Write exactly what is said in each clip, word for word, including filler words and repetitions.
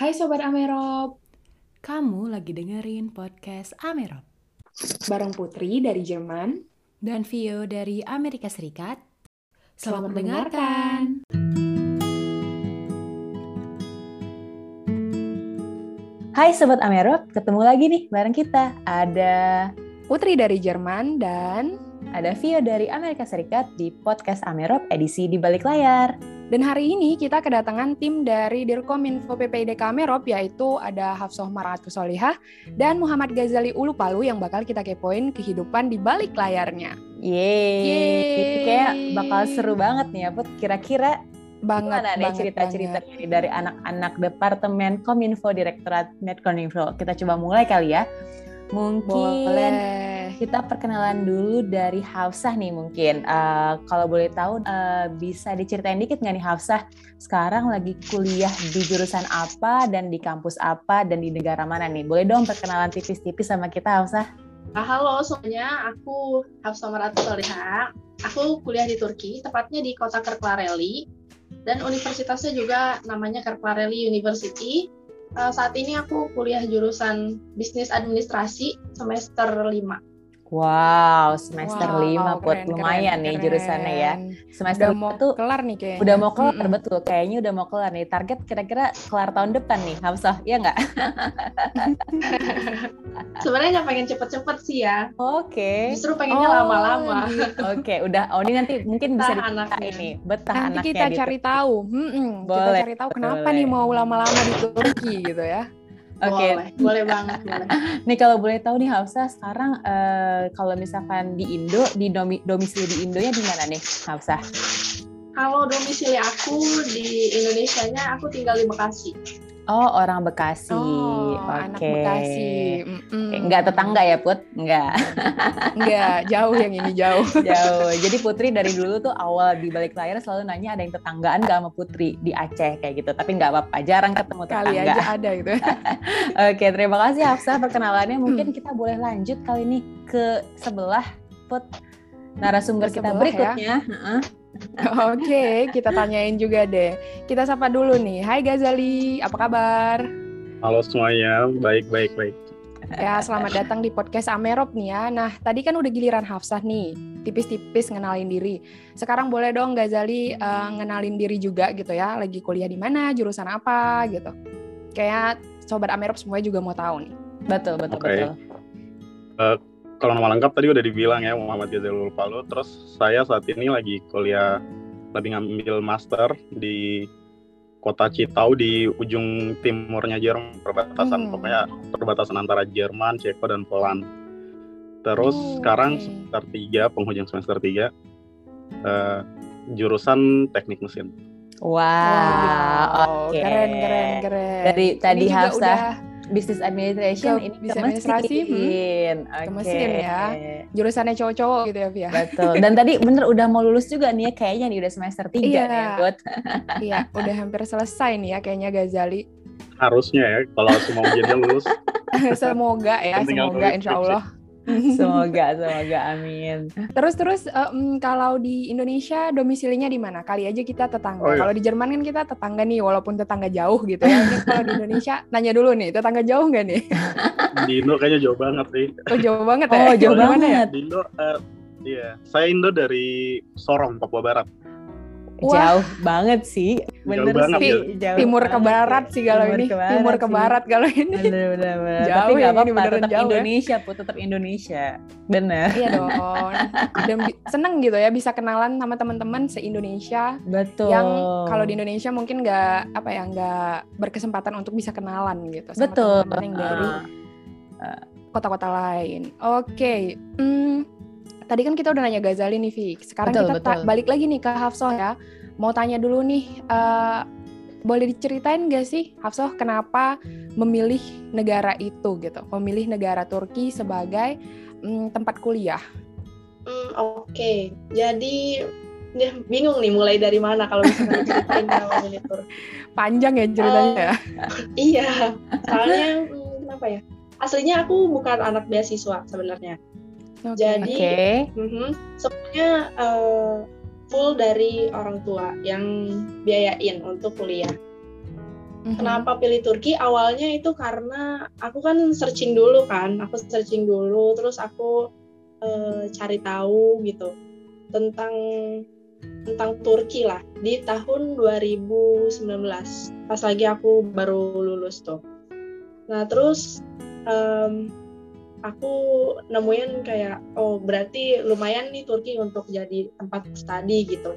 Hai Sobat Amerop. Kamu lagi dengerin podcast Amerop. Bareng Putri dari Jerman. Dan Vio dari Amerika Serikat. Selamat, Selamat mendengarkan. Hai Sobat Amerop, ketemu lagi nih bareng kita. Ada Putri dari Jerman dan ada Vio dari Amerika Serikat di podcast Amerop edisi di balik layar. Dan hari ini kita kedatangan tim dari Direktorat P P I D K Amerop, yaitu ada Hafsoh Maratu Solihah dan Muhammad Ghazali Ulu Palu yang bakal kita kepoin kehidupan di balik layarnya. Yeay, Yeay. Kayak bakal seru banget nih ya Put, kira-kira banget, gimana banget, cerita-cerita banget. Dari anak-anak Departemen Kominfo Direktorat Medcominfo. Kita coba mulai kali ya. Mungkin boleh. Kita perkenalan dulu dari Hafsah nih mungkin. Uh, kalau boleh tahu uh, bisa diceritain dikit nggak nih Hafsah? Sekarang lagi kuliah di jurusan apa dan di kampus apa dan di negara mana nih? Boleh dong perkenalan tipis-tipis sama kita Hafsah? Halo semuanya, aku Hafsah Maratu Solihah. Aku kuliah di Turki, tepatnya di kota Kırklareli. Dan universitasnya juga namanya Kırklareli University. Uh, saat ini aku kuliah jurusan bisnis administrasi semester lima. Wow, semester wow, lima Put. Lumayan keren, nih keren. Jurusannya ya. Semester udah mau tuh, kelar nih kayaknya. Udah mau kelar, mm-hmm. Betul. Kayaknya udah mau kelar nih. Target kira-kira kelar tahun depan nih, Hafsah, iya nggak? Sebenarnya nggak pengen cepet-cepet sih ya. Oke. Okay. Justru pengennya oh, lama-lama. Oke, okay, udah. Oh, ini nanti mungkin betah bisa diceritain ini. Betah nanti anaknya. Nanti kita cari gitu. Tahu. Hmm, kita cari tahu kenapa boleh. Nih mau lama-lama di Turki gitu ya. Oke, okay. Boleh, boleh banget. Boleh. Nih kalau boleh tahu nih Hafsah sekarang uh, kalau misalkan di Indo, di domi, domisili di Indonya di mana nih Hafsah? Kalau domisili aku di Indonesianya aku tinggal di Bekasi. Oh, orang Bekasi. Oh, okay. Anak Bekasi. Mm-mm. Enggak tetangga ya, Put? Enggak. Enggak, jauh yang ini jauh. Jauh. Jadi Putri dari dulu tuh awal di balik layar selalu nanya ada yang tetanggaan enggak sama Putri di Aceh kayak gitu. Tapi enggak apa-apa, jarang ketemu tetangga. Kali aja ada gitu. Oke, terima kasih Hafsah perkenalannya. Mungkin kita boleh lanjut kali ini ke sebelah Put narasumber kita berikutnya. Ya. Oke, okay, kita tanyain juga deh. Kita sapa dulu nih. Hai Ghazali, apa kabar? Halo semuanya, baik-baik baik. Ya, selamat datang di podcast Amerop nih ya. Nah, tadi kan udah giliran Hafsah nih, tipis-tipis ngenalin diri. Sekarang boleh dong Ghazali uh, ngenalin diri juga gitu ya. Lagi kuliah di mana, jurusan apa gitu. Kayak Sobat Amerop semuanya juga mau tahu nih. Betul, betul, okay. betul. Uh, Kalau nama lengkap tadi udah dibilang ya, Muhammad Ghazali Ulu Palu. Terus saya saat ini lagi kuliah, lagi ngambil master di kota Zittau di ujung timurnya Jerman, perbatasan hmm. pokoknya perbatasan antara Jerman, Ceko dan Poland. Terus hmm. sekarang semester tiga, penghujung semester tiga, uh, jurusan teknik mesin. Wow, wow. Oke. Okay. Keren, keren, keren. Dari tadi Hafsah. Bisnis administration, ini ke mesin. Hmm. Ke mesin okay. ya. Jurusannya cowok-cowok gitu ya, Fia. Betul. Dan tadi bener udah mau lulus juga nih ya, kayaknya nih udah semester tiga iya. nih ya, Bud. Iya, udah hampir selesai nih ya kayaknya Ghazali. Harusnya ya, kalau semua ujiannya lulus. Semoga ya, semoga insya Allah. Semoga, semoga, amin. Terus-terus, um, kalau di Indonesia domisilinya di mana? Kali aja kita tetangga. Oh, iya. Kalau di Jerman kan kita tetangga nih, walaupun tetangga jauh gitu ya. Kalau di Indonesia, nanya dulu nih, tetangga jauh nggak nih? Di Indo kayaknya jauh banget nih. Oh, jauh banget ya? Oh, jauh banget ya? Di Indo, uh, iya. Saya Indo dari Sorong, Papua Barat. Wah. Jauh banget sih, bener jauh sih banget, timur ke barat sih kalau timur ini, ke barat timur ke barat sih. Kalau ini, bener-bener jauh ya ini beneran tetap jauh Indonesia ya. Put, tetap Indonesia, bener. Iya dong, dan seneng gitu ya bisa kenalan sama teman-teman se-Indonesia, betul. Yang kalau di Indonesia mungkin nggak apa ya nggak berkesempatan untuk bisa kenalan gitu, sama betul. Teman-teman yang dari uh. kota-kota lain. Oke. Okay. Hmm. Tadi kan kita udah nanya Ghazali nih, Fik. Sekarang betul, kita ta- balik lagi nih ke Hafsah ya. Mau tanya dulu nih, uh, boleh diceritain gak sih Hafsah kenapa memilih negara itu gitu? Memilih negara Turki sebagai mm, tempat kuliah? Mm, Oke, okay. Jadi ya, bingung nih mulai dari mana kalau misalnya diceritain kalau memilih Turki. Panjang ya ceritanya. Uh, iya, soalnya mm, kenapa ya? Aslinya aku bukan anak beasiswa sebenarnya. Okay. Jadi, okay. Mm-hmm, sebenarnya uh, full dari orang tua yang biayain untuk kuliah. Mm-hmm. Kenapa pilih Turki? Awalnya itu karena aku kan searching dulu kan, aku searching dulu, terus aku e, cari tahu gitu tentang tentang Turki lah di tahun dua ribu sembilan belas, pas lagi aku baru lulus tuh. Nah terus e, aku nemuin kayak, oh berarti lumayan nih Turki untuk jadi tempat studi gitu.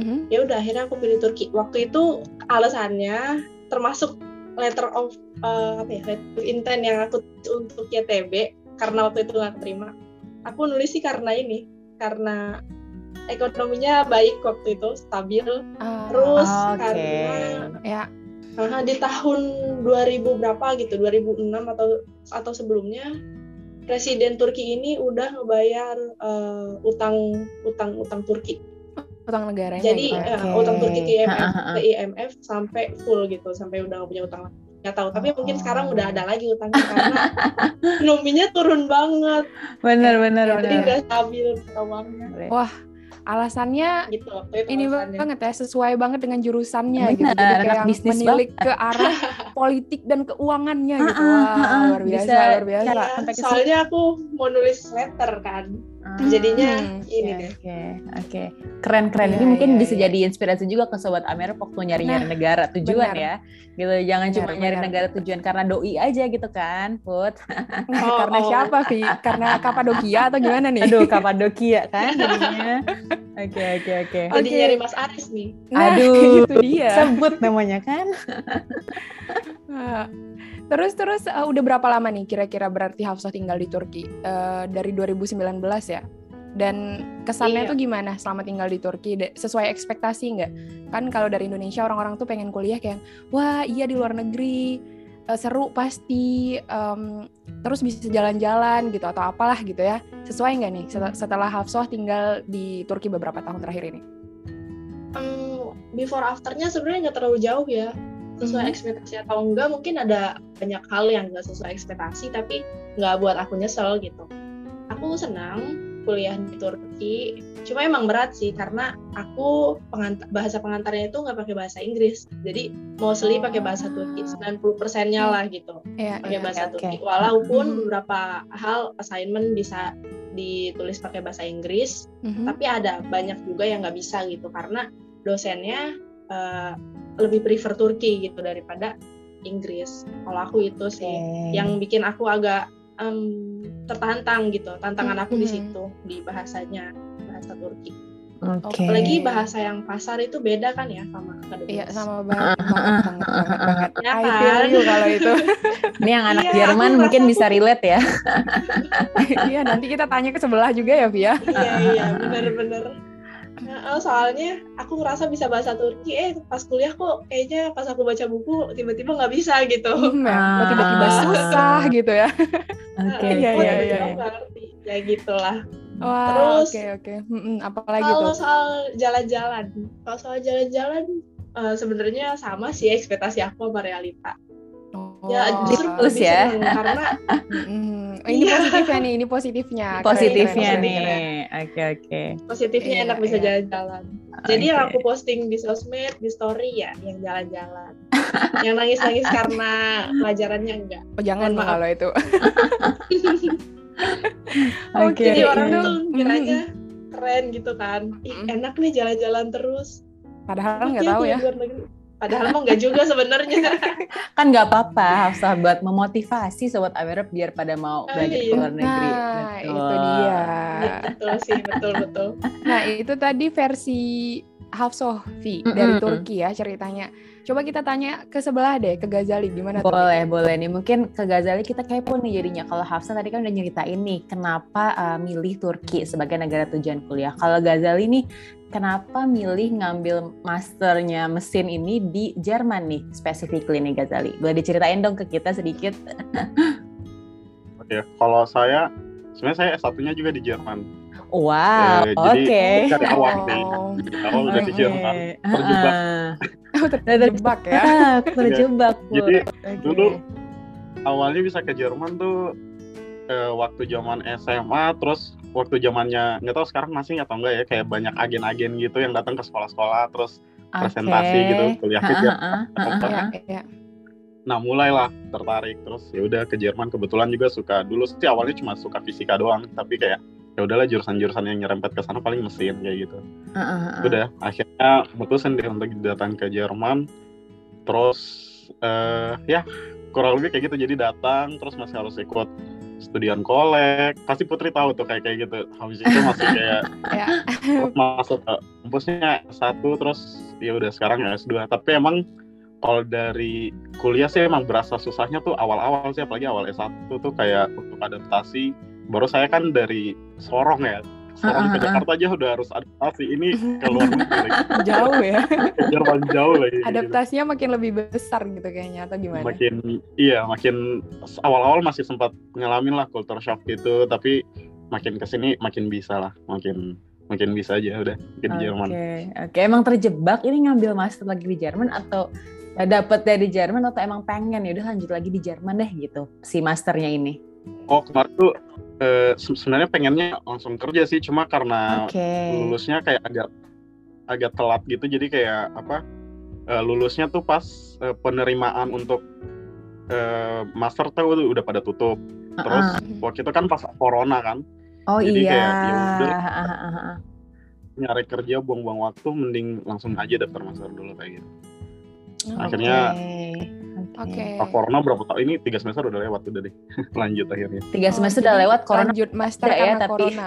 Mm-hmm. Ya udah akhirnya aku pilih Turki. Waktu itu alasannya termasuk letter of uh, apa ya, letter of intent yang aku untuk Y T B, karena waktu itu nggak terima. Aku nulis sih karena ini, karena ekonominya baik waktu itu, stabil. Oh, terus okay. Karena ya. Nah, di tahun dua ribu berapa gitu, dua ribu enam atau atau sebelumnya, Presiden Turki ini udah ngebayar uh, utang utang utang Turki. Utang negaranya. Jadi gitu. uh, okay. Utang Turki ke I M F, ke I M F sampai full gitu, sampai udah nggak punya utang lagi. Nggak tahu, tapi oh. mungkin sekarang udah ada lagi utangnya karena ekonominya turun banget. Bener bener ya, bener. Jadi nggak stabil uangnya. Wah, alasannya gitu, itu ini alasannya banget ya, sesuai banget dengan jurusannya. Bener, gitu. Jadi kayak menilik banget ke arah politik dan keuangannya gitu. Wah, luar biasa, bisa, luar biasa. Ya, soalnya aku mau nulis letter kan. Hmm, jadinya ini deh. Oke, okay, oke. Okay. Keren-keren. Ya, ini mungkin ya, bisa ya. Jadi inspirasi juga ke Sobat Amerop waktu nyari-nyari nah, negara tujuan bener. Ya. Gitu, jangan bener, cuma bener. Nyari negara tujuan karena doi aja gitu kan, Put. Oh, karena oh. siapa, Vi? Karena Kapadokia atau gimana nih? Aduh, Kapadokia kan jadinya. Oke, oke, oke. Jadi nyari Mas Aris nih. Nah, aduh, itu dia. Sebut namanya kan. Terus-terus uh, udah berapa lama nih kira-kira berarti Hafsoh tinggal di Turki? Uh, dari dua ribu sembilan belas ya? Dan kesannya iya. tuh gimana selama tinggal di Turki? De- sesuai ekspektasi nggak? Kan kalau dari Indonesia orang-orang tuh pengen kuliah kayak, wah iya di luar negeri, uh, seru pasti, um, terus bisa jalan-jalan gitu atau apalah gitu ya. Sesuai nggak nih setelah Hafsoh tinggal di Turki beberapa tahun terakhir ini? Um, before afternya sebenarnya nggak terlalu jauh ya. Sesuai mm-hmm. ekspektasi atau enggak, mungkin ada banyak hal yang enggak sesuai ekspektasi, tapi enggak buat aku nyesel gitu. Aku senang kuliah di Turki, cuma emang berat sih, karena aku pengant- bahasa pengantarnya itu enggak pakai bahasa Inggris, jadi mostly pakai bahasa Turki, sembilan puluh persennya lah gitu, yeah, pakai yeah, bahasa yeah, Turki. Okay. Walaupun mm-hmm. beberapa hal, assignment bisa ditulis pakai bahasa Inggris, mm-hmm. tapi ada banyak juga yang enggak bisa gitu, karena dosennya Uh, lebih prefer Turki gitu daripada Inggris. Kalau aku itu sih okay. yang bikin aku agak um, tertantang gitu. Tantangan mm-hmm. aku di situ di bahasanya, bahasa Turki. Okay. Apalagi bahasa yang pasar itu beda kan ya sama akademis. Iya sama banget banget banget. Ya kan? Kalau itu. Ini yang anak iya, Jerman mungkin aku bisa relate ya. Iya nanti kita tanya ke sebelah juga ya Via. Iya iya benar-benar. Nah, soalnya aku ngerasa bisa bahasa Turki, eh pas kuliah kok kayaknya pas aku baca buku tiba-tiba nggak bisa gitu, hmm, ah. tiba-tiba susah gitu ya. Oke, okay, iya iya iya. Ya gitulah. Wow, terus, okay, okay. apalagi kalau tuh? Soal jalan-jalan, kalau soal jalan-jalan uh, sebenarnya sama sih ekspektasi aku sama realita. Oh, ya justru plus ya, karena oh, ini iya. positifnya nih, ini positifnya. Positifnya keren, nih, oke okay, oke. Okay. Positifnya iya, enak iya. bisa jalan-jalan. Jadi okay. yang aku posting di sosmed, di story ya, yang jalan-jalan. Yang nangis-nangis karena pelajarannya enggak. Oh, jangan maaf. Kalau itu. Oke. Okay. Jadi orang tuh kiranya mm. keren gitu kan. Ih, enak nih jalan-jalan terus. Padahal nggak tahu ya. Padahal mau nggak juga sebenarnya. Kan nggak apa-apa, Hafsoh buat memotivasi Sobat Amerop biar pada mau belajar ke luar negeri. Nah, betul. Itu dia. Betul sih, betul-betul. Nah, itu tadi versi Hafsoh Vi dari mm-hmm. Turki ya ceritanya. Coba kita tanya ke sebelah deh, ke Ghazali gimana? Boleh, tuh? Boleh nih. Mungkin ke Ghazali kita kepo nih jadinya. Kalau Hafsoh tadi kan udah nyeritain nih, kenapa uh, milih Turki sebagai negara tujuan kuliah. Kalau Ghazali nih, kenapa milih ngambil masternya mesin ini di Jerman nih, specifically nih Ghazali? Boleh diceritain dong ke kita sedikit. Oke, okay, kalau saya, sebenarnya saya S satunya juga di Jerman. Wow, eh, oke. Okay. Jadi dari awal oh. nih, awal udah di Jerman, terjebak. Oh, terjebak ya? Terjebak. Jadi okay. dulu awalnya bisa ke Jerman tuh eh, waktu zaman S M A, terus waktu zamannya nggak tahu sekarang masih atau enggak ya, kayak banyak agen-agen gitu yang datang ke sekolah-sekolah terus presentasi okay. gitu kuliah di Jerman. Nah mulailah tertarik, terus ya udah ke Jerman. Kebetulan juga suka, dulu sih awalnya cuma suka fisika doang, tapi kayak ya udahlah jurusan-jurusan yang nyerempet ke sana paling mesin kayak gitu. Uh, uh, uh. Udah akhirnya putusin deh untuk datang ke Jerman. Terus uh, ya kurang lebih kayak gitu, jadi datang terus masih harus ikut studian kolek. Pasti Putri tahu tuh kayak kayak gitu. Habis itu masih kayak masuk ke kampusnya S satu, terus ya udah sekarang S dua. Tapi emang kalau dari kuliah sih emang berasa susahnya tuh awal-awal sih, apalagi awal S satu tuh kayak untuk adaptasi. Baru saya kan dari Sorong ya, Sorong uh, uh, ke Jakarta uh. aja udah harus adaptasi, ini keluar negeri. Jauh ya? Jerman jauh lagi. Adaptasinya gitu. Makin lebih besar gitu kayaknya, atau gimana? Makin, iya makin, awal-awal masih sempat ngalamin lah culture shock gitu, tapi makin kesini makin bisa lah, makin... Mungkin bisa aja udah di Jerman. Oke, okay, oke. Okay. Emang terjebak ini ngambil master lagi di Jerman, atau dapet dari Jerman, atau emang pengen ya udah lanjut lagi di Jerman deh gitu si masternya ini? Oh kemarin tuh eh, sebenarnya pengennya langsung kerja sih, cuma karena okay. lulusnya kayak agak agak telat gitu, jadi kayak apa eh, lulusnya tuh pas eh, penerimaan untuk eh, master tuh udah, udah pada tutup. Terus uh-uh. waktu itu kan pas corona kan. Oh jadi iya. Kayak, ya udah, nyari kerja buang-buang waktu, mending langsung aja daftar master dulu kayak gitu. Oh, akhirnya, oke. Okay. Hmm, corona berapa tahun ini? Tiga semester udah lewat udah deh. Lanjut akhirnya. Tiga semester oh, udah lewat, corona lanjut master ya, karena tapi. Corona.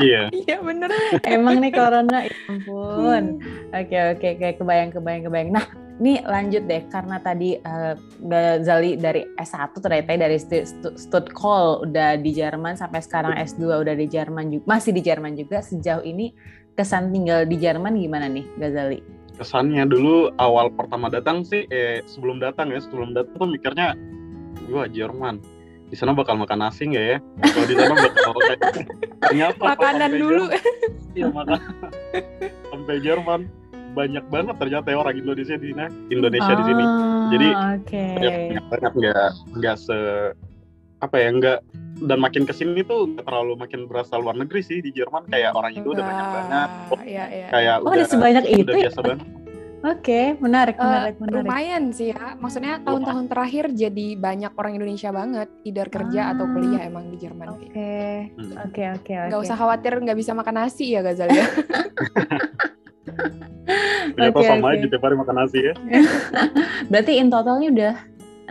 Iya. Iya bener. Emang nih corona, ya ampun. Oke oke oke, kebayang kebayang kebayang. Nah. Ini lanjut deh, karena tadi uh, Ghazali dari S satu ternyata dari Stuttgart udah di Jerman, sampai sekarang S dua udah di Jerman juga, masih di Jerman juga. Sejauh ini kesan tinggal di Jerman gimana nih Ghazali? Kesannya dulu awal pertama datang sih, eh, sebelum datang ya, sebelum datang tuh mikirnya gua Jerman, di sana bakal makan nasi nggak ya? Kalau di sana bakal ternyata makanan dulu, iya makan sampai Jerman. Banyak banget ternyata ya orang Indonesia di sini, Indonesia oh, di sini. Jadi ternyata okay. nggak nggak se apa ya nggak dan makin kesini tuh nggak terlalu makin berasa luar negeri sih di Jerman, kayak orang itu udah, udah banyak banget. Oh, ya, ya. Kayak oh, udah, udah sebanyak udah itu. Biasa banget. Oke, okay, menarik, menarik, uh, menarik. Lumayan sih ya. Maksudnya tahun-tahun terakhir jadi banyak orang Indonesia banget, either kerja ah, atau kuliah emang di Jerman. Oke, okay. hmm. oke, okay, oke. Okay, nggak okay. usah khawatir nggak bisa makan nasi ya Ghazali. Ternyata okay, sama okay. aja tiap hari makan nasi ya. Berarti in totalnya udah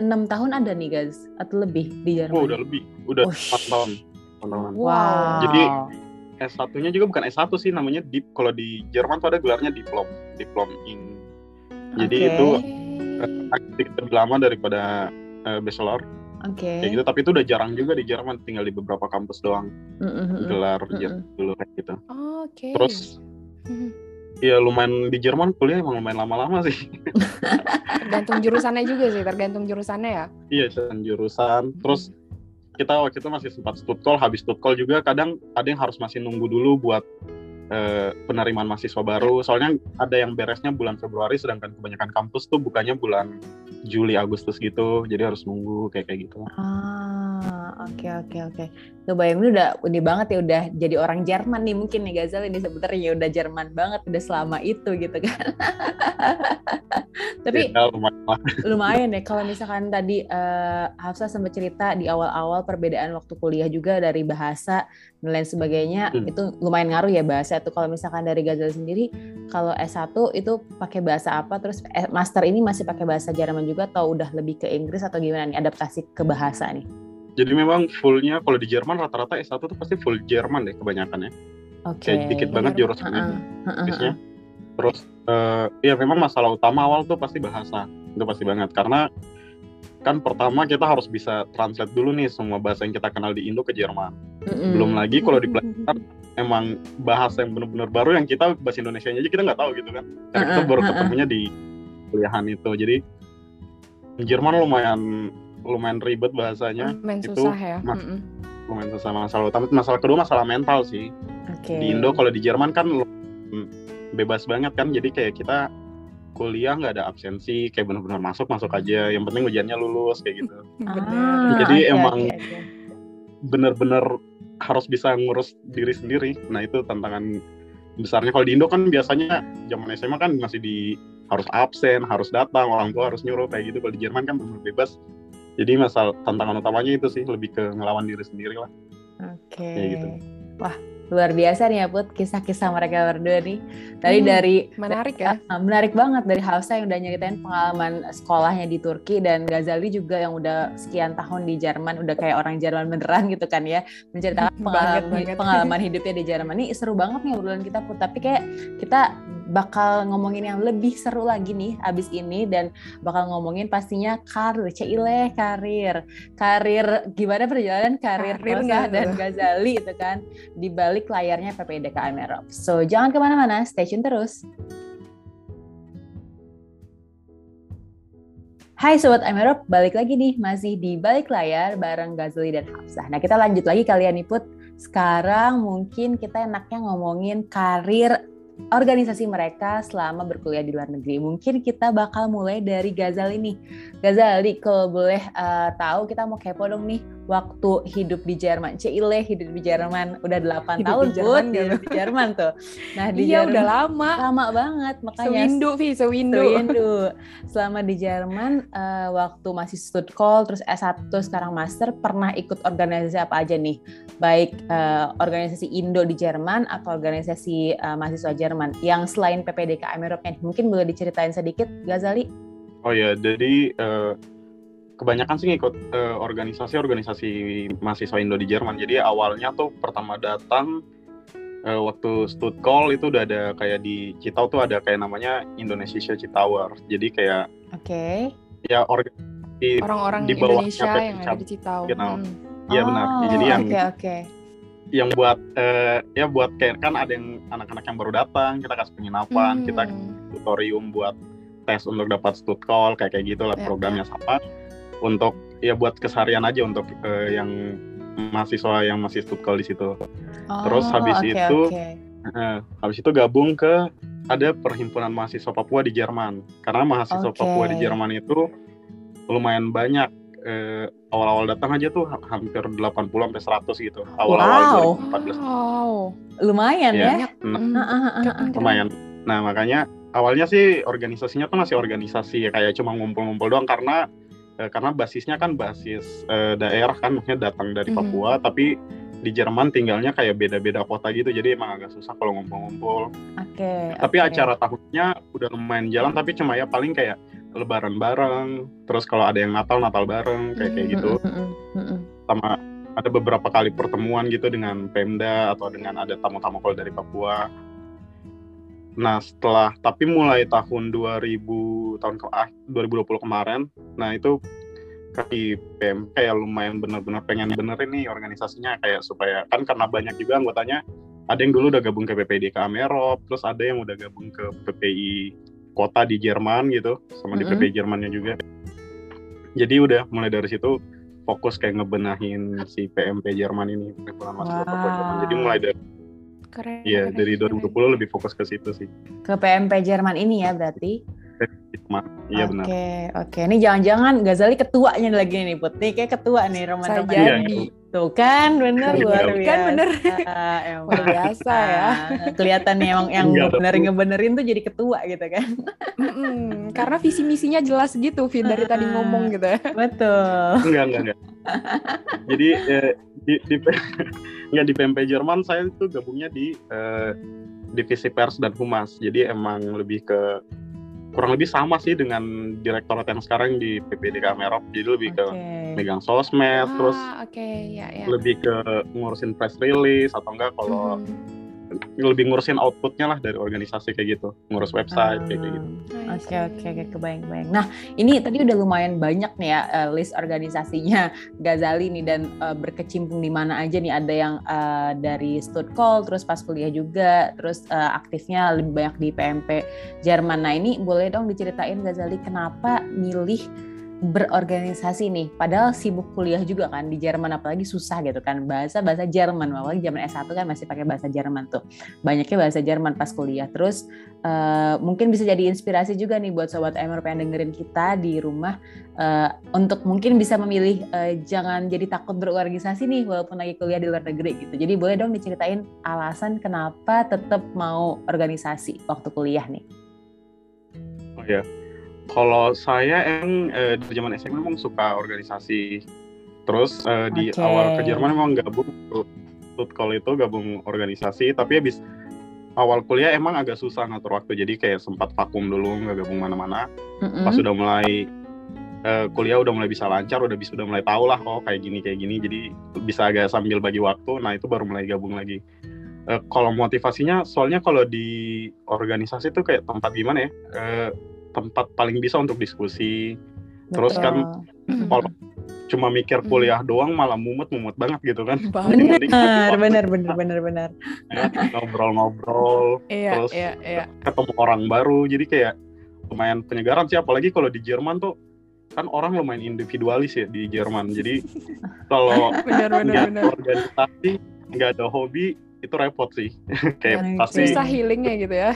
enam tahun ada nih guys, atau lebih di Jerman? Oh udah lebih, udah empat tahun. Wow. Jadi S satunya juga bukan S satu sih, namanya dip. Kalau di Jerman tuh ada gelarnya diplom, diplom in. Jadi okay. itu aktif lebih lama daripada uh, bachelor. Oke. Okay. Kayak gitu, tapi itu udah jarang juga di Jerman, tinggal di beberapa kampus doang mm-hmm. gelar mm-hmm. dulu kayak gitu. Oh, oke. Okay. Terus. Mm-hmm. Ya lumayan di Jerman kuliah emang lumayan lama-lama sih. Tergantung jurusannya juga sih, tergantung jurusannya ya. Iya, jurusan. Terus kita waktu itu masih sempat stutkol, habis stutkol juga kadang ada yang harus masih nunggu dulu buat eh, penerimaan mahasiswa baru. Soalnya ada yang beresnya bulan Februari, sedangkan kebanyakan kampus tuh bukannya bulan Juli Agustus gitu, jadi harus nunggu kayak kayak gitu. Ah, oke okay, oke okay, oke. Okay. Tuh bayangin udah unik banget ya, udah jadi orang Jerman nih mungkin nih Ghazali ini sebenarnya udah Jerman banget udah selama itu gitu kan. Tapi ya, lumayan. lumayan ya kalau misalkan tadi uh, Hafsoh sempat cerita di awal-awal perbedaan waktu kuliah juga dari bahasa dan lain sebagainya, hmm. itu lumayan ngaruh ya bahasa itu. Kalau misalkan dari Ghazali sendiri kalau S satu itu pakai bahasa apa, terus master ini masih pakai bahasa Jerman juga atau udah lebih ke Inggris atau gimana nih adaptasi ke bahasa nih? Jadi memang fullnya kalau di Jerman rata-rata S satu tuh pasti full Jerman deh kebanyakan ya. Oke. Okay. Dikit banget jurusannya. Inggrisnya. Uh-uh. Uh-uh. Terus uh, ya memang masalah utama awal tuh pasti bahasa. Itu pasti banget karena kan pertama kita harus bisa translate dulu nih semua bahasa yang kita kenal di Indo ke Jerman. Mm-hmm. Belum lagi kalau di pelajaran emang bahasa yang benar-benar baru yang kita bahasa Indonesianya aja kita nggak tahu gitu kan. Karena uh-uh. kita baru ketemunya di kuliahan itu. Jadi Jerman lumayan lumayan ribet bahasanya. Lumayan itu susah ya. Mas, mm-hmm. Lumayan susah masalah. Tapi masalah kedua masalah mental sih. Okay. Di Indo kalau di Jerman kan bebas banget kan. Jadi kayak kita kuliah nggak ada absensi, kayak benar-benar masuk masuk aja. Yang penting ujiannya lulus kayak gitu. Ah, jadi okay, emang okay, okay. benar-benar harus bisa ngurus diri sendiri. Nah itu tantangan besarnya. Kalau di Indo kan biasanya zaman S M A kan masih di harus absen, harus datang, orang tua harus nyuruh kayak gitu. Kalau di Jerman kan bebas. Jadi masalah tantangan utamanya itu sih lebih ke ngelawan diri sendiri lah. Oke. Okay. Gitu. Wah, luar biasa nih ya Put, kisah-kisah mereka berdua nih. Tadi hmm, dari menarik ya. Uh, menarik banget dari Hafsoh yang udah nyeritain pengalaman sekolahnya di Turki, dan Ghazali juga yang udah sekian tahun di Jerman, udah kayak orang Jerman beneran gitu kan ya, menceritakan pengalaman, banget, pengalaman banget. hidupnya di Jerman. Nih seru banget nih obrolan kita Put, tapi kayak kita bakal ngomongin yang lebih seru lagi nih abis ini, dan bakal ngomongin pastinya karir, cile karir, karir gimana perjalanan karir Hafsoh dan Ghazali itu kan di balik layarnya P P I D K Amerop. So jangan kemana-mana, stay tune terus. Hai Sobat Amerop, balik lagi nih masih di balik layar bareng Ghazali dan Hafsoh. Nah kita lanjut lagi kali ya nih Put. Sekarang mungkin kita enaknya ngomongin karir organisasi mereka selama berkuliah di luar negeri. Mungkin kita bakal mulai dari Ghazali nih. Ghazali, kalau boleh uh, tahu, kita mau kepo dong nih, waktu hidup di Jerman. Cile hidup di Jerman udah delapan hidup tahun di Jerman, Bud, hidup di Jerman tuh. Nah, di iya, Jerman udah lama. Lama banget, makanya sewindu, Vi, sewindu. sewindu. Selama di Jerman uh, waktu masih Stuttgart, terus S satu, sekarang master, pernah ikut organisasi apa aja nih? Baik uh, organisasi Indo di Jerman atau organisasi uh, mahasiswa Jerman yang selain P P I D K Amerop. Mungkin boleh diceritain sedikit, Ghazali? Oh ya, jadi uh... kebanyakan sih ngikut eh, organisasi-organisasi mahasiswa Indo di Jerman. Jadi awalnya tuh pertama datang eh, waktu Stuttgart itu udah ada kayak di Zittau tuh ada kayak namanya Indonesia Zittauer. Jadi kayak oke. Okay. Ya organisasi orang-orang di bawah Indonesia P P I yang ada di Zittau. Genau. Iya hmm. oh, benar. Jadi yang okay, okay. yang buat eh, ya buat kayak kan ada yang anak-anak yang baru datang, kita kasih penginapan, hmm. kita tutorium buat tes untuk dapat Stuttgart kayak kayak gitulah yeah, programnya yeah. sama. Untuk ya buat keseharian aja untuk uh, yang mahasiswa yang masih Stuttgart di situ. Oh, terus habis okay, itu okay. Uh, habis itu gabung ke ada perhimpunan mahasiswa Papua di Jerman. Karena mahasiswa okay. Papua di Jerman itu lumayan banyak uh, awal-awal datang aja tuh hampir delapan puluh sampai seratus gitu. Awal-awal wow. dua ribu empat belas. Wow. Lumayan ya. ya? Nah, nah, nah, nah, nah. Lumayan. Nah, makanya awalnya sih organisasinya tuh masih organisasi ya kayak cuma ngumpul-ngumpul doang karena karena basisnya kan basis eh, daerah kan, maksudnya datang dari Papua, mm-hmm. tapi di Jerman tinggalnya kayak beda-beda kota gitu, jadi emang agak susah kalau ngumpul-ngumpul. Oke. Okay, tapi okay. acara tahunnya udah lumayan jalan, tapi cuma ya paling kayak Lebaran bareng, terus kalau ada yang Natal Natal bareng kayak kayak gitu. Mm-hmm, mm-hmm. Sama ada beberapa kali pertemuan gitu dengan Pemda atau dengan ada tamu-tamu kalau dari Papua. Nah setelah tapi mulai tahun dua ribu tahun ke, ah, dua ribu dua puluh kemarin, nah itu kami P M kayak lumayan benar-benar pengen benerin nih organisasinya kayak supaya kan karena banyak juga anggotanya, ada yang dulu udah gabung ke P P I D K Amerop, terus ada yang udah gabung ke P P I kota di Jerman gitu sama mm-hmm. di P P I Jermannya juga. Jadi udah mulai dari situ fokus kayak ngebenahin si P M P Jerman ini perkumpulan mahasiswa Papua Jerman. Jadi mulai dari Keren, iya, keren, dari dua ribu dua puluh keren. Lebih fokus ke situ sih. Ke P M P Jerman ini ya berarti? Iya okay, benar. Oke, oke. Ini jangan-jangan Ghazali ketuanya lagi nih Put. Nih kayak ketua nih roman-roman. Saya jadi. Tuh kan bener, luar biasa. Kan bener. Uh, emang biasa ya. Kelihatannya emang yang ngebenerin-ngebenerin tuh jadi ketua gitu kan. Mm-mm, karena visi-misinya jelas gitu, Vin, dari uh, tadi ngomong gitu ya. Betul. Enggak, enggak, enggak. Jadi eh, di, di, enggak, di P M P Jerman saya itu gabungnya di eh, divisi pers dan humas. Jadi emang lebih ke kurang lebih sama sih dengan direktorat yang sekarang di P P I D K Amerop. Jadi lebih okay. ke megang sosmed, ah, terus okay. yeah, yeah. lebih ke ngurusin press release atau enggak kalau mm-hmm. lebih ngurusin outputnya lah dari organisasi kayak gitu, ngurus website ah, kayak gitu. Oke oke oke, kebayang-bayang. Nah ini tadi udah lumayan banyak nih ya uh, list organisasinya Ghazali nih, dan uh, berkecimpung di mana aja nih, ada yang uh, dari Stuttgart, terus pas kuliah juga, terus uh, aktifnya lebih banyak di P M P Jerman. Nah ini boleh dong diceritain Ghazali kenapa milih berorganisasi nih, padahal sibuk kuliah juga kan di Jerman, apalagi susah gitu kan, bahasa-bahasa Jerman, apalagi zaman S satu kan masih pakai bahasa Jerman tuh, banyaknya bahasa Jerman pas kuliah. Terus uh, mungkin bisa jadi inspirasi juga nih buat Sobat Amerop yang dengerin kita di rumah, uh, untuk mungkin bisa memilih, uh, jangan jadi takut berorganisasi nih walaupun lagi kuliah di luar negeri gitu. Jadi boleh dong diceritain alasan kenapa tetap mau organisasi waktu kuliah nih? Oh ya, kalau saya emang eh, dari zaman S M A memang suka organisasi. Terus eh, di okay. awal ke Jerman memang gabung tutkol itu gabung organisasi. Tapi habis awal kuliah emang agak susah ngatur waktu. Jadi kayak sempat vakum dulu, nggak gabung mana-mana. Mm-hmm. Pas udah mulai eh, kuliah udah mulai bisa lancar, udah bisa udah mulai tahu lah, oh kayak gini kayak gini. Jadi bisa agak sambil bagi waktu. Nah itu baru mulai gabung lagi. Eh, kalau motivasinya, soalnya kalau di organisasi tuh kayak tempat gimana ya? Eh, tempat paling bisa untuk diskusi. Betul. Terus kan kalau cuma mikir kuliah doang malah mumet-mumet banget gitu kan. Benar, benar, benar, benar, benar. Ngobrol-ngobrol, iya, terus iya, iya. ketemu orang baru, jadi kayak lumayan penyegaran sih, apalagi kalau di Jerman tuh kan orang lumayan individualis ya di Jerman. Jadi kalau nggak organisasi, nggak ada hobi, itu repot sih. Kayak pasti susah healingnya gitu ya.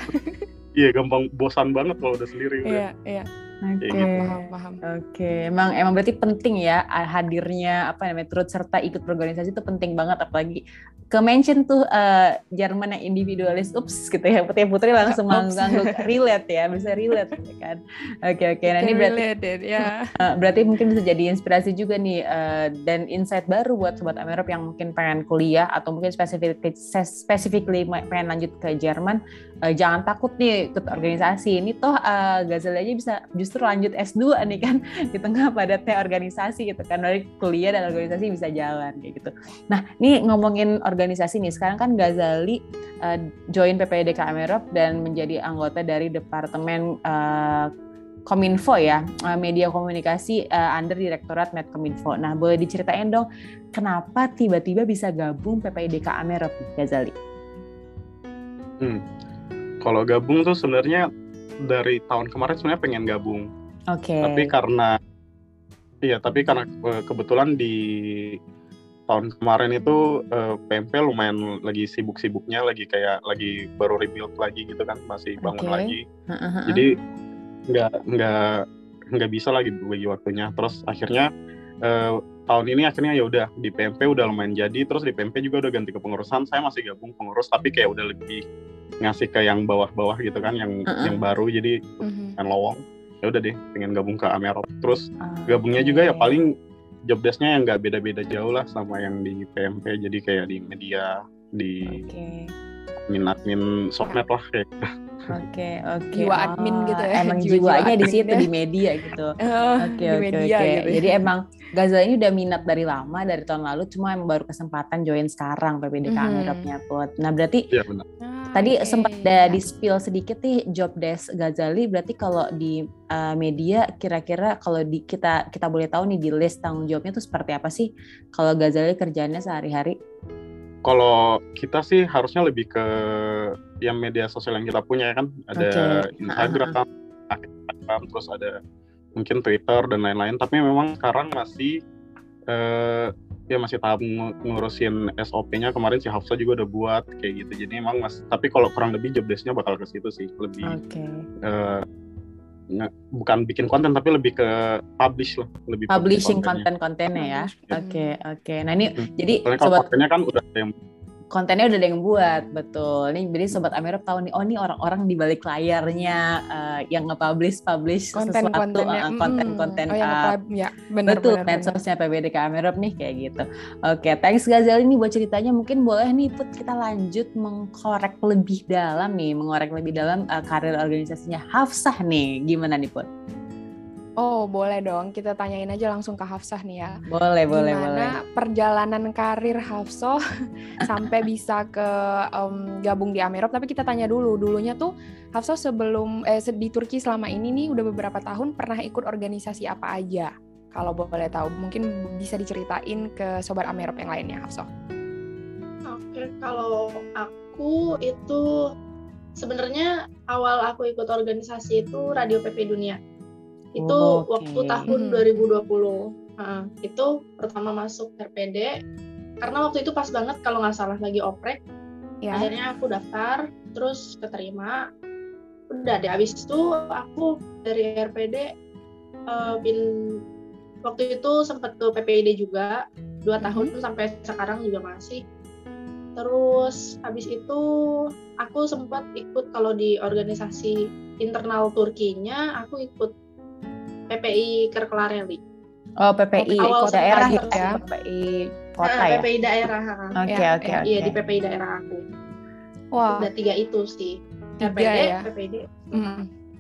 Iya, gampang bosan banget kalau udah sendiri. Iya, iya. Oke, paham, paham. Oke, emang emang berarti penting ya hadirnya apa namanya turut serta ikut berorganisasi itu penting banget, apalagi ke-mention tuh uh, Jerman yang individualis, ups gitu ya. Putri-putri langsung langsung relate ya, bisa relate kan. Oke, oke. Nah, ini berarti related, yeah. uh, berarti mungkin bisa jadi inspirasi juga nih uh, dan insight baru buat Sobat Amerop yang mungkin pengen kuliah atau mungkin spesifik specifically pengen lanjut ke Jerman. Uh, jangan takut nih ikut organisasi. Ini toh uh, Ghazali aja bisa justru lanjut S dua nih kan, di tengah padatnya organisasi gitu kan, dari kuliah dan organisasi bisa jalan kayak gitu. Nah, ini ngomongin organisasi nih, sekarang kan Ghazali uh, join P P I D K Amerop dan menjadi anggota dari Departemen uh, Kominfo ya, uh, media komunikasi uh, under Direktorat Medcominfo. Nah, boleh diceritain dong kenapa tiba-tiba bisa gabung P P I D K Amerop Ghazali? Hmm, kalau gabung tuh sebenarnya dari tahun kemarin sebenarnya pengen gabung, okay. tapi karena, iya tapi karena kebetulan di tahun kemarin itu P M P lumayan lagi sibuk-sibuknya, lagi kayak lagi baru rebuild lagi gitu kan, masih bangun okay. lagi, uh-huh. jadi nggak nggak nggak bisa lagi bagi waktunya. Terus akhirnya eh, tahun ini akhirnya ya udah di P M P udah lumayan jadi, terus di P M P juga udah ganti kepengurusan, saya masih gabung pengurus tapi kayak udah lebih ngasih ke yang bawah-bawah gitu kan, yang uh-uh. yang baru jadi uh-huh. yang lowong. Ya udah deh, pengen gabung ke Amerop. Terus okay. gabungnya juga ya paling jobdesknya yang nggak beda-beda jauh lah sama yang di P M P. Jadi kayak di media, di okay. admin-admin sosmed lah kayak. Oke, oke. Jiwa admin gitu ya. Emang jiwanya di situ di media gitu. Oke, oke, oke. Jadi emang Ghazali ini udah minat dari lama, dari tahun lalu, cuma emang baru kesempatan join sekarang P P I D K Ameropnya. Mm-hmm. Nah, berarti ya, benar. Tadi okay. sempat ada di-spill sedikit nih job desk Ghazali, berarti kalau di uh, media kira-kira kalau di kita kita boleh tahu nih di list tanggung jawabnya tuh seperti apa sih kalau Ghazali kerjaannya sehari-hari? Kalau kita sih harusnya lebih ke yang media sosial yang kita punya ya kan, ada okay. Instagram, uh-huh. terus ada mungkin Twitter dan lain-lain, tapi memang sekarang masih uh, ya masih tahap ngurusin S O P-nya, kemarin si Hafsoh juga udah buat kayak gitu. Jadi emang mas, tapi kalau kurang lebih job desk-nya bakal ke situ sih, lebih okay. uh, nge, bukan bikin konten tapi lebih ke publish lah, lebih publishing konten-kontennya ya. Oke, oke. Nah ini hmm. jadi sobat kontennya kan udah ada yang kontennya udah ada yang buat, betul. Ini jadi Sobat Amerop tahu nih, oh nih orang-orang di balik layarnya uh, yang nge-publish publish konten, sesuatu uh, konten-konten. Mm. Oh, uh, ya, benar, betul, medsosnya P P I D K Amerop nih kayak gitu. Oke, okay, thanks Ghazali nih buat ceritanya. Mungkin boleh nih Put kita lanjut mengkorek lebih dalam nih, mengorek lebih dalam uh, karir organisasinya Hafsoh nih. Gimana nih Put? Oh boleh dong, kita tanyain aja langsung ke Hafsoh nih ya. Boleh, boleh, boleh. Gimana perjalanan karir Hafsoh sampai bisa ke um, gabung di Amerop? Tapi kita tanya dulu, dulunya tuh Hafsoh sebelum eh, di Turki selama ini nih udah beberapa tahun pernah ikut organisasi apa aja? Kalau boleh tahu, mungkin bisa diceritain ke Sobat Amerop yang lainnya Hafsoh. Oke, kalau aku itu sebenarnya awal aku ikut organisasi itu Radio P P Dunia. Itu oh, okay. waktu tahun dua ribu dua puluh. Nah, itu pertama masuk R P D karena waktu itu pas banget kalau nggak salah lagi oprek. Ya. Akhirnya aku daftar, terus keterima. Udah deh, abis itu aku dari R P D uh, bin, waktu itu sempat ke P P I D juga dua tahun hmm. sampai sekarang juga masih. Terus habis itu aku sempat ikut kalau di organisasi internal Turkinya, aku ikut P P I Kırklareli. Oh, P P I awal kota daerah ya, P P I kota nah, ya. P P I daerah. Oke, oke, oke. Iya, di P P I daerah aku. Wah. Wow. Udah tiga itu sih. P P D, ya. P P D. Mm.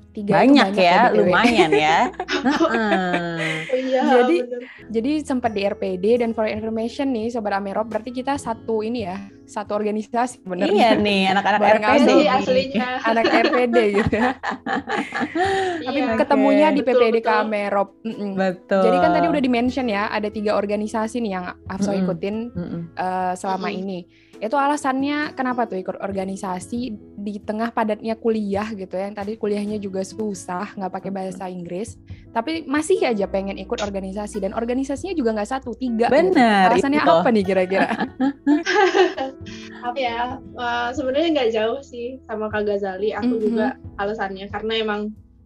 Tiga banyak, banyak ya, ya lumayan ya. uh-uh. Iya, jadi bener. Jadi sempat di R P D dan for information nih Sobat Amerop, berarti kita satu ini ya, satu organisasi bener. Iya nih, anak-anak R P D aslinya. Anak R P D gitu. Tapi iya, ketemunya okay. di P P I D K Amerop. Mm-mm. Betul. Jadi kan tadi udah di-mention ya, ada tiga organisasi nih yang Hafsoh mm-mm. ikutin mm-mm. Uh, selama mm-mm. ini. Itu alasannya kenapa tuh ikut organisasi di tengah padatnya kuliah gitu ya, yang tadi kuliahnya juga susah, nggak pakai bahasa Inggris, tapi masih aja pengen ikut organisasi, dan organisasinya juga nggak satu, tiga. Bener. Alasannya itu. Apa nih kira-kira? Apa ya, uh, sebenarnya nggak jauh sih sama Kak Ghazali, aku mm-hmm. juga alasannya, karena emang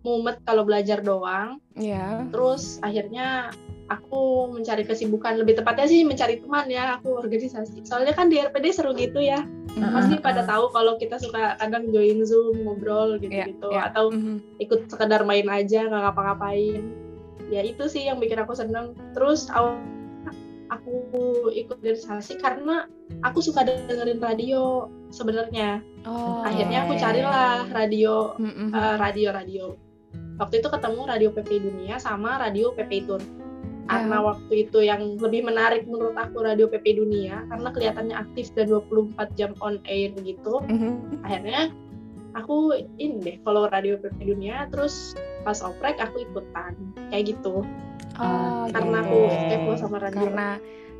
mumet kalau belajar doang, yeah. terus akhirnya aku mencari kesibukan, lebih tepatnya sih mencari teman ya, aku organisasi. Soalnya kan di R P D seru gitu ya, mm-hmm. pasti pada tahu kalau kita suka kadang join Zoom, ngobrol gitu-gitu, yeah, yeah. atau mm-hmm. ikut sekedar main aja, nggak ngapa-ngapain. Ya itu sih yang bikin aku seneng. Terus aku ikut organisasi karena aku suka dengerin radio sebenarnya. Oh, akhirnya aku carilah radio, mm-hmm. uh, radio-radio. Waktu itu ketemu Radio P P I Dunia sama Radio P P I Tur. Karena yeah. waktu itu yang lebih menarik menurut aku Radio P P I Dunia, karena kelihatannya aktif dan dua puluh empat jam on air gitu. Mm-hmm. Akhirnya aku ini deh follow Radio P P I Dunia, terus pas oprek aku ikutan kayak gitu. Oh, karena yeah. aku kepo sama radio. Karena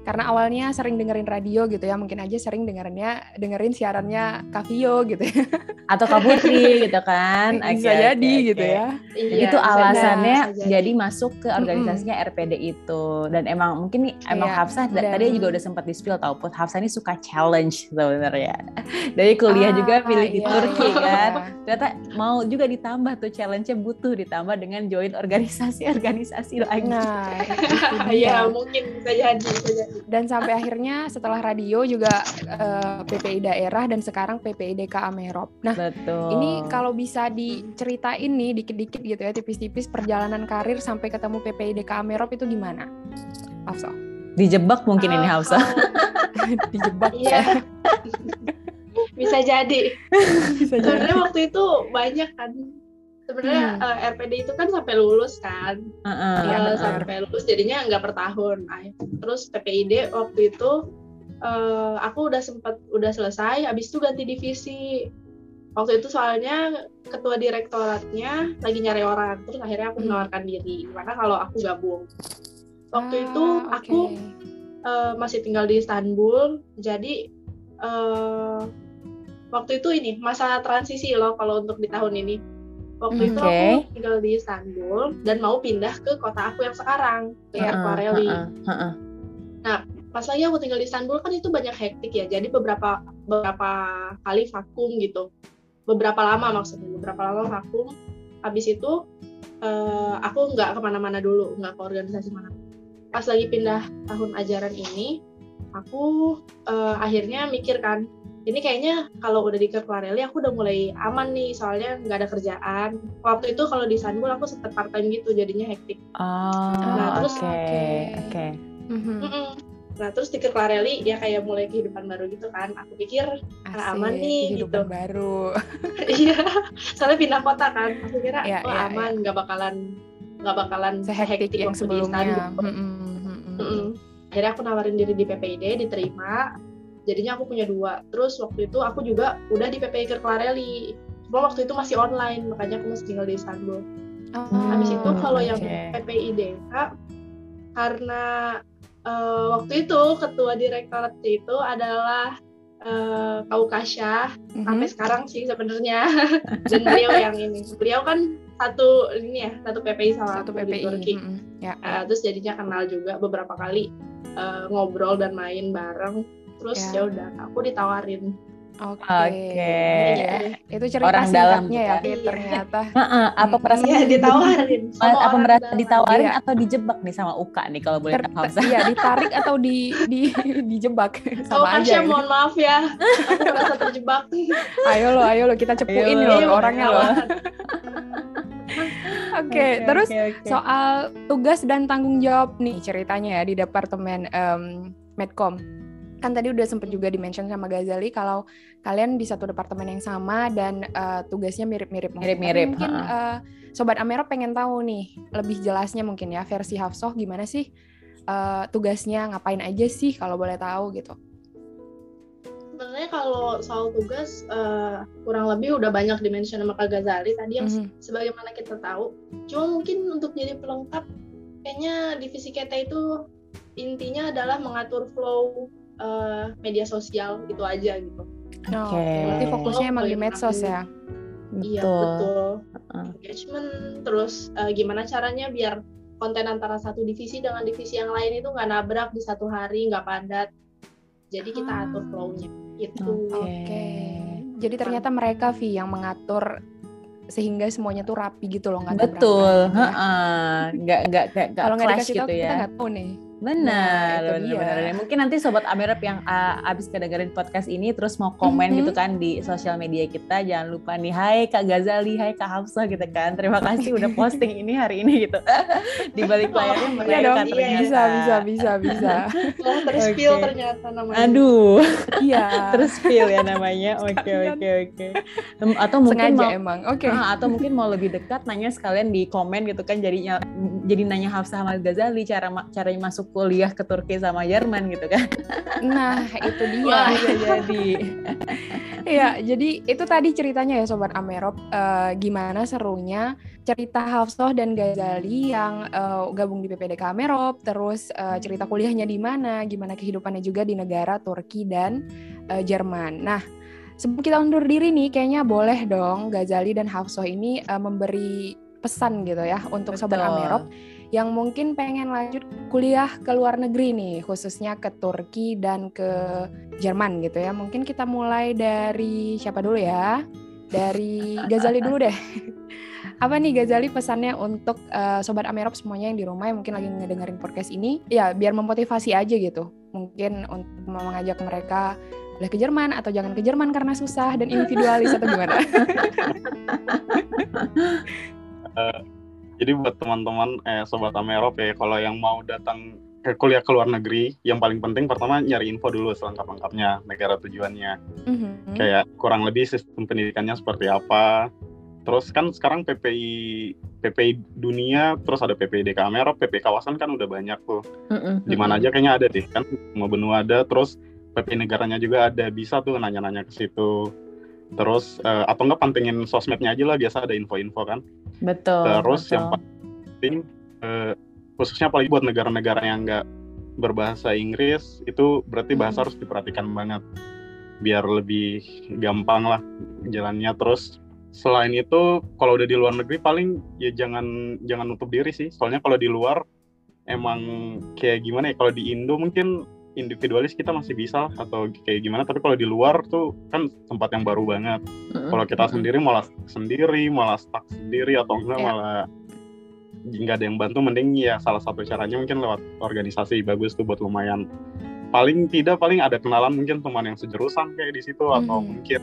karena awalnya sering dengerin radio gitu ya, mungkin aja sering dengerinnya dengerin siarannya Kavio gitu ya. Atau Kabutri gitu kan. Bisa okay, jadi okay, gitu okay. ya. Jadi iya, itu alasannya jadi. jadi masuk ke organisasinya mm-hmm. R P D itu. Dan emang mungkin nih, emang yeah, Hafsah dan, tadi juga udah sempat di-spill tau, Hafsah ini suka challenge sebenarnya. Dari kuliah ah, juga pilih ah, di iya, Turki iya. kan. Ternyata mau juga ditambah tuh challenge-nya, butuh ditambah dengan join organisasi-organisasi lagi. Nah, ya mungkin bisa jadi, bisa jadi. Dan sampai akhirnya setelah radio juga uh, P P I daerah dan sekarang P P I D K Amerop. Nah, betul. Ini kalau bisa diceritain nih dikit-dikit gitu ya, tipis-tipis perjalanan karir sampai ketemu P P I D K Amerop itu gimana, Hafsoh? Dijebak mungkin uh, ini Hafsoh. Uh, Dijebak ya. Bisa jadi. Sebenarnya waktu itu banyak kan. Sebenarnya hmm. uh, R P D itu kan sampai lulus kan, uh-uh, uh, ya, sampai lulus jadinya nggak per tahun. Nah, terus P P I D waktu itu uh, aku udah sempat udah selesai, habis itu ganti divisi. Waktu itu soalnya ketua direktoratnya lagi nyari orang, terus akhirnya aku menawarkan hmm. diri. Karena kalau aku gabung, waktu ah, itu okay. aku uh, masih tinggal di Istanbul, jadi. Uh, waktu itu ini masa transisi loh kalau untuk di tahun ini. Waktu okay. itu aku tinggal di Istanbul dan mau pindah ke kota aku yang sekarang, ke Kırklareli. Uh, uh, uh, uh, uh. Nah, pas lagi aku tinggal di Istanbul kan itu banyak hektik ya, jadi beberapa beberapa kali vakum gitu. Beberapa lama maksudnya, beberapa lama vakum. Habis itu uh, aku nggak kemana-mana dulu, nggak ke organisasi mana. Pas lagi pindah tahun ajaran ini, aku uh, akhirnya mikir kan, ini kayaknya kalau udah di Kırklareli aku udah mulai aman nih, soalnya nggak ada kerjaan. Waktu itu kalau di Istanbul aku sempat part time gitu, jadinya hektik. Oh, nah, terus, oke, okay, oke. Okay. Mm-hmm. Nah, terus di Kırklareli ya kayak mulai kehidupan baru gitu kan. Aku pikir Asik, aman nih gitu. Kehidupan baru. Iya, soalnya pindah kota kan. Aku kira yeah, oh, yeah, aman, nggak yeah. bakalan nggak bakalan sehektik yang sebelumnya. Gitu. Mm-hmm. Mm-hmm. Akhirnya aku nawarin diri di P P I D, diterima. Jadinya aku punya dua. Terus waktu itu aku juga udah di P P I Kırklareli. Cuma waktu itu masih online, makanya aku masih tinggal di Istanbul. Oh, habis itu kalau okay. yang P P I D K, karena uh, waktu itu ketua direktorat itu adalah uh, Kak Ukasyah mm-hmm. sampai sekarang sih sebenarnya. Dan beliau yang ini, beliau kan satu ini ya, satu P P I sama satu P P I di Turki. Mm-hmm. Yeah. Uh, terus jadinya kenal juga beberapa kali uh, ngobrol dan main bareng. Terus yeah. ya udah aku ditawarin. Oke, okay. okay. itu cerita orang singkatnya ya, ya ternyata. Heeh, apa perasaan ya, ditawarin? Apa merasa ditawarin iya. atau dijebak nih sama Uka nih kalau boleh tahu? Ter- iya, ditarik atau di di dijebak sama oh, aja. Kasih, mohon maaf ya. Aku merasa terjebak. Ayo lo, ayo lo kita cepuin ayo, loh ayo, orangnya lo. Oke, okay, okay, terus okay, okay. soal tugas dan tanggung jawab nih ceritanya ya di Departemen um, Medcom. Kan tadi udah sempat juga di-mention sama Ghazali kalau kalian di satu departemen yang sama dan uh, tugasnya mirip-mirip. Mirip-mirip. Mungkin uh, Sobat Amerop pengen tahu nih lebih jelasnya mungkin ya versi Hafsoh gimana sih uh, tugasnya, ngapain aja sih kalau boleh tahu gitu. Sebenarnya kalau soal tugas uh, kurang lebih udah banyak di-mention sama Kak Ghazali tadi yang mm-hmm. sebagaimana kita tahu. Cuma mungkin untuk jadi pelengkap kayaknya divisi kita itu intinya adalah mengatur flow media sosial gitu aja gitu. Oke. Okay. Berarti fokusnya oh, emang di medsos ya. Iya betul. betul. Uh-uh. Engagement terus uh, gimana caranya biar konten antara satu divisi dengan divisi yang lain itu nggak nabrak di satu hari, nggak padat. Jadi kita ah. atur flow-nya. Gitu. Oke. Okay. Okay. Jadi ternyata mereka Vi yang mengatur sehingga semuanya tuh rapi gitu loh nggak nabrak. Betul. Heeh. Nggak nggak nggak clash gitu tahu, ya. Kita nggak tahu nih. Benar, nah, benar, benar, benar. Mungkin nanti Sobat Amerop yang uh, abis kedengerin podcast ini terus mau komen mm-hmm. gitu kan di sosial media kita, jangan lupa nih, hai Kak Ghazali, hai Kak Hafsoh gitu kan, terima kasih udah posting ini hari ini gitu. Di balik layarnya oh, mereka iya, ternyata. Bisa, bisa, bisa, bisa. Mau terspill okay. ternyata namanya. Aduh, iya. terspill ya namanya, oke, oke, oke. Atau mungkin sengaja mau, emang, oke. Okay. Nah, atau mungkin mau lebih dekat, nanya sekalian di komen gitu kan, jadinya jadi nanya Hafsoh sama Ghazali cara caranya masuk kuliah ke Turki sama Jerman gitu kan. Nah, itu dia. Wah, ya, jadi. Iya, jadi itu tadi ceritanya ya Sobat Amerop uh, gimana serunya cerita Hafsoh dan Ghazali yang uh, gabung di P P I D K Amerop, terus uh, cerita kuliahnya di mana, gimana kehidupannya juga di negara Turki dan uh, Jerman. Nah, sebelum kita undur diri nih kayaknya boleh dong Ghazali dan Hafsoh ini uh, memberi pesan gitu ya untuk Betul. Sobat Amerop yang mungkin pengen lanjut kuliah ke luar negeri nih, khususnya ke Turki dan ke Jerman gitu ya. Mungkin kita mulai dari siapa dulu ya? Dari Ghazali dulu deh. Apa nih Ghazali pesannya untuk uh, Sobat Amerop semuanya yang di rumah yang mungkin lagi ngedengerin podcast ini, ya biar memotivasi aja gitu. Mungkin untuk mengajak mereka boleh ke Jerman atau jangan ke Jerman karena susah dan individualis atau gimana? Uh, jadi buat teman-teman eh, Sobat Amerop ya, kalau yang mau datang ke kuliah ke luar negeri, yang paling penting pertama nyari info dulu selengkap-lengkapnya negara tujuannya, mm-hmm. kayak kurang lebih sistem pendidikannya seperti apa. Terus kan sekarang P P I P P I Dunia, terus ada P P I D K Amerop, P P I Kawasan kan udah banyak tuh, mm-hmm. di mana aja kayaknya ada deh kan, semua benua ada. Terus P P I negaranya juga ada, bisa tuh nanya-nanya ke situ. Terus uh, atau enggak pantengin sosmednya aja lah, biasa ada info-info kan. Betul. Terus betul. Yang penting uh, khususnya apalagi buat negara-negara yang enggak berbahasa Inggris itu berarti bahasa hmm. harus diperhatikan banget biar lebih gampang lah jalannya. Terus selain itu kalau udah di luar negeri paling ya jangan jangan nutup diri sih. Soalnya kalau di luar emang kayak gimana ya, kalau di Indo mungkin individualis kita masih bisa atau kayak gimana, tapi kalau di luar tuh kan tempat yang baru banget. Mm-hmm. Kalau kita sendiri malah sendiri, malah stuck sendiri atau enggak yeah. malah nggak ada yang bantu, mending ya salah satu caranya mungkin lewat organisasi, bagus tuh buat lumayan. Paling tidak paling ada kenalan mungkin teman yang sejurusan kayak di situ mm-hmm. atau mungkin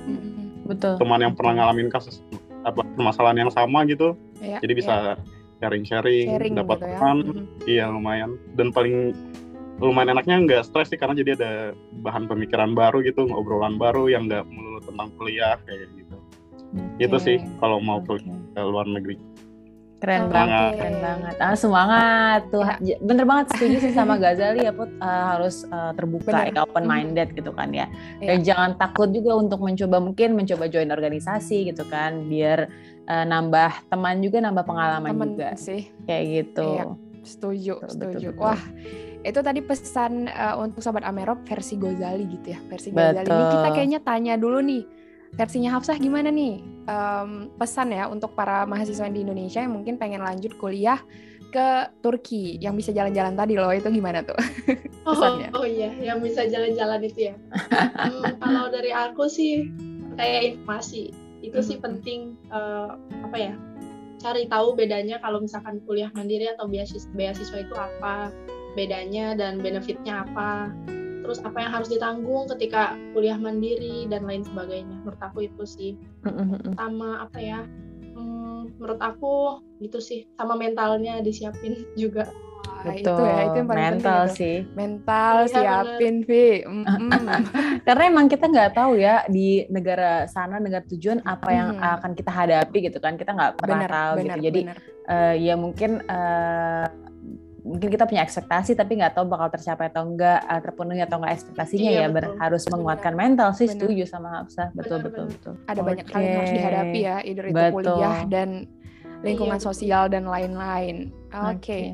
mm-hmm. teman yang pernah ngalamin kasus apa permasalahan yang sama gitu. Yeah, jadi bisa yeah. sharing-sharing, sharing dapat gitu teman, ya. mm-hmm. iya lumayan. Dan paling lumayan enaknya nggak stres sih karena jadi ada bahan pemikiran baru gitu, obrolan baru yang nggak melulu tentang kuliah kayak gitu. Okay. Itu sih kalau mau okay. ke luar negeri. Keren banget, okay. keren banget. Ah semangat tuh, bener banget setuju sih sama Ghazali ya Put, uh, harus uh, terbuka, ya, open minded gitu kan ya. Dan yeah. jangan takut juga untuk mencoba mungkin mencoba join organisasi gitu kan, biar uh, nambah teman juga, nambah pengalaman temen juga sih kayak gitu. Yeah. Setuju, betul, setuju. Betul, betul. Wah. Itu tadi pesan uh, untuk Sobat Amerop versi Ghazali gitu ya. Versi Ghazali ini kita kayaknya tanya dulu nih, versinya Hafsah gimana nih? Um, pesan ya untuk para mahasiswa di Indonesia yang mungkin pengen lanjut kuliah ke Turki, yang bisa jalan-jalan tadi loh, itu gimana tuh? Oh, oh iya, yang bisa jalan-jalan itu ya. hmm, kalau dari aku sih kayak informasi itu hmm. sih penting, uh, apa ya, cari tahu bedanya kalau misalkan kuliah mandiri atau beasiswa, beasiswa itu apa bedanya dan benefitnya apa, terus apa yang harus ditanggung ketika kuliah mandiri dan lain sebagainya. Menurut aku itu sih sama apa ya, menurut aku gitu sih, sama mentalnya disiapin juga. Nah, betul, itu ya, itu yang paling mental penting, sih itu. Mental ya, siapin Vi. Karena emang kita nggak tahu ya di negara sana, negara tujuan apa yang hmm. akan kita hadapi gitu kan, kita nggak pernah bener, tahu bener, gitu. Jadi uh, ya mungkin uh, mungkin kita punya ekspektasi tapi nggak tahu bakal tercapai atau enggak, terpenuhi atau enggak ekspektasinya. Iya, ya ber- harus menguatkan benar. mental sih. Benar. Setuju sama Hafsah, betul benar, betul, benar. betul betul. Ada okay. banyak hal yang harus dihadapi ya, either itu betul. kuliah dan lingkungan iya, sosial dan lain-lain. Oke. Okay. Okay.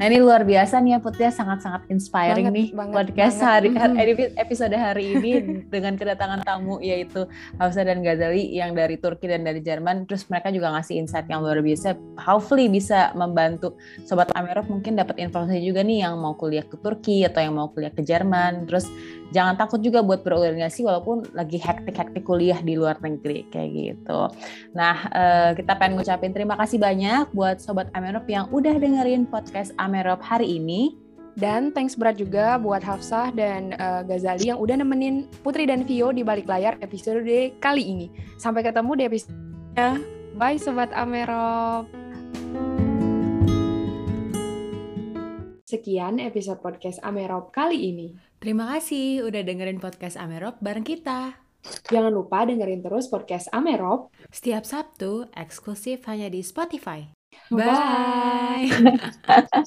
Nah ini luar biasa nih ya Putri, sangat-sangat inspiring banget, nih banget, podcast banget. hari episode hari ini dengan kedatangan tamu yaitu Hafsah dan Ghazali yang dari Turki dan dari Jerman. Terus mereka juga ngasih insight yang luar biasa. Hopefully bisa membantu Sobat Amerop mungkin dapat informasi juga nih yang mau kuliah ke Turki atau yang mau kuliah ke Jerman. Terus jangan takut juga buat berorganisasi walaupun lagi hektik-hektik kuliah di luar negeri kayak gitu. Nah kita pengen ngucapin terima kasih banyak buat Sobat Amerop yang udah dengerin podcast Amerop hari ini, dan thanks berat juga buat Hafsah dan uh, Ghazali yang udah nemenin Putri dan Vio di balik layar episode kali ini. Sampai ketemu di episode-nya. Bye Sobat Amerop. Sekian episode podcast Amerop kali ini. Terima kasih udah dengerin podcast Amerop bareng kita. Jangan lupa dengerin terus podcast Amerop setiap Sabtu, eksklusif hanya di Spotify. Bye. Bye.